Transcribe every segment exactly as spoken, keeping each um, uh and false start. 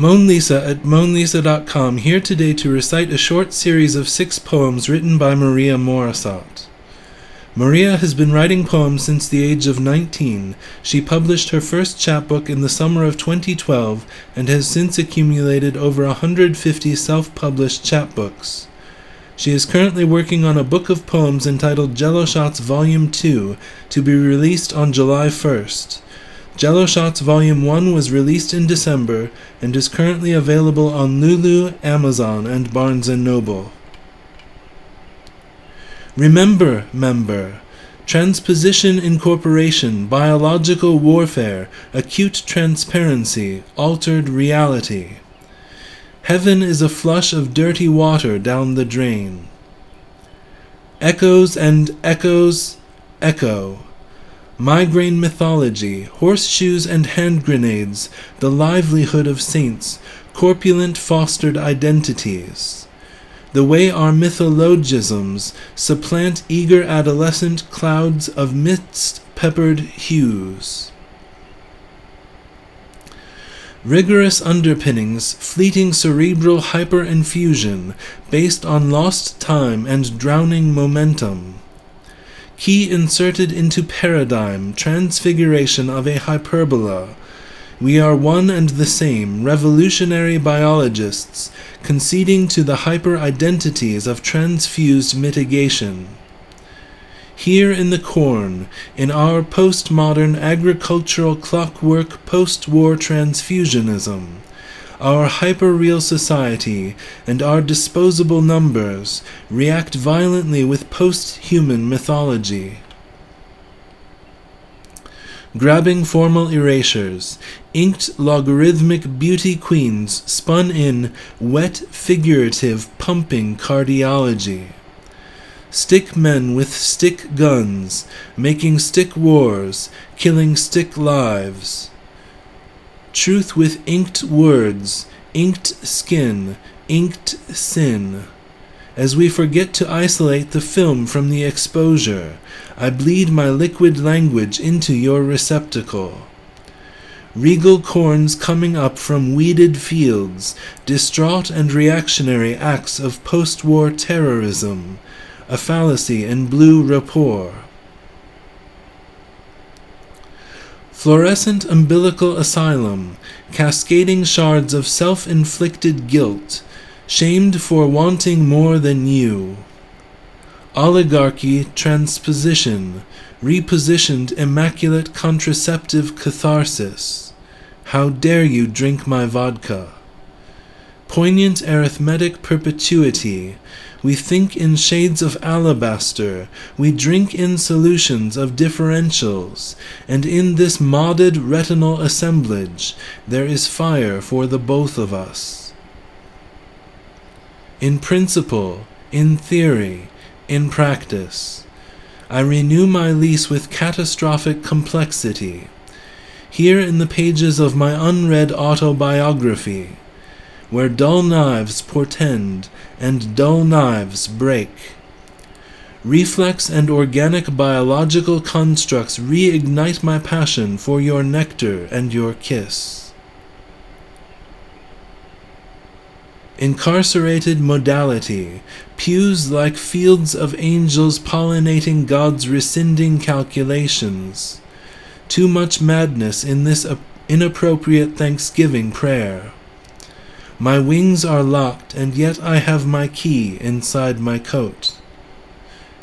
MoanLisa at moan lisa dot com, here today to recite a short series of six poems written by Maria Morisot. Maria has been writing poems since the age of nineteen. She published her first chapbook in the summer of twenty twelve and has since accumulated over one hundred fifty self-published chapbooks. She is currently working on a book of poems entitled Jell-O-Shots Volume two, to be released on July first. Jell-O-Shots Volume one was released in December and is currently available on Lulu, Amazon, and Barnes and Noble. Remember, member, transposition incorporation, biological warfare, acute transparency, altered reality. Heaven is a flush of dirty water down the drain. Echoes and echoes, echo. Migraine mythology, horseshoes and hand grenades, the livelihood of saints, corpulent fostered identities. The way our mythologisms supplant eager adolescent clouds of mist-peppered hues. Rigorous underpinnings, fleeting cerebral hyperinfusion, based on lost time and drowning momentum. Key inserted into paradigm, transfiguration of a hyperbola. We are one and the same, revolutionary biologists, conceding to the hyper-identities of transfused mitigation. Here in the corn, in our postmodern agricultural clockwork post-war transfusionism, our hyper-real society and our disposable numbers react violently with post-human mythology. Grabbing formal erasures, inked logarithmic beauty queens spun in wet figurative pumping cardiology. Stick men with stick guns, making stick wars, killing stick lives. Truth with inked words, inked skin, inked sin. As we forget to isolate the film from the exposure, I bleed my liquid language into your receptacle. Regal corns coming up from weeded fields, distraught and reactionary acts of post-war terrorism, a fallacy in blue rapport. Fluorescent umbilical asylum, cascading shards of self-inflicted guilt, shamed for wanting more than you. Oligarchy transposition, repositioned immaculate contraceptive catharsis. How dare you drink my vodka? Poignant arithmetic perpetuity, we think in shades of alabaster, we drink in solutions of differentials, and in this modded retinal assemblage there is fire for the both of us. In principle, in theory, in practice, I renew my lease with catastrophic complexity, here in the pages of my unread autobiography, where dull knives portend and dull knives break. Reflex and organic biological constructs reignite my passion for your nectar and your kiss. Incarcerated modality, pews like fields of angels pollinating God's rescinding calculations. Too much madness in this inappropriate Thanksgiving prayer. My wings are locked, and yet I have my key inside my coat.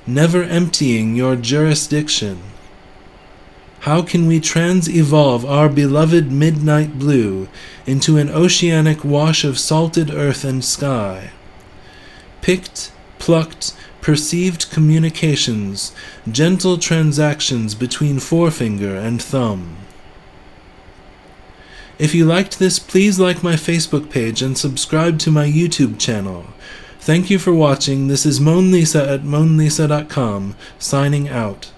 Never emptying your jurisdiction. How can we trans-evolve our beloved midnight blue into an oceanic wash of salted earth and sky? Picked, plucked, perceived communications, gentle transactions between forefinger and thumb. If you liked this, please like my Facebook page and subscribe to my YouTube channel. Thank you for watching. This is MoanLisa at moan lisa dot com, signing out.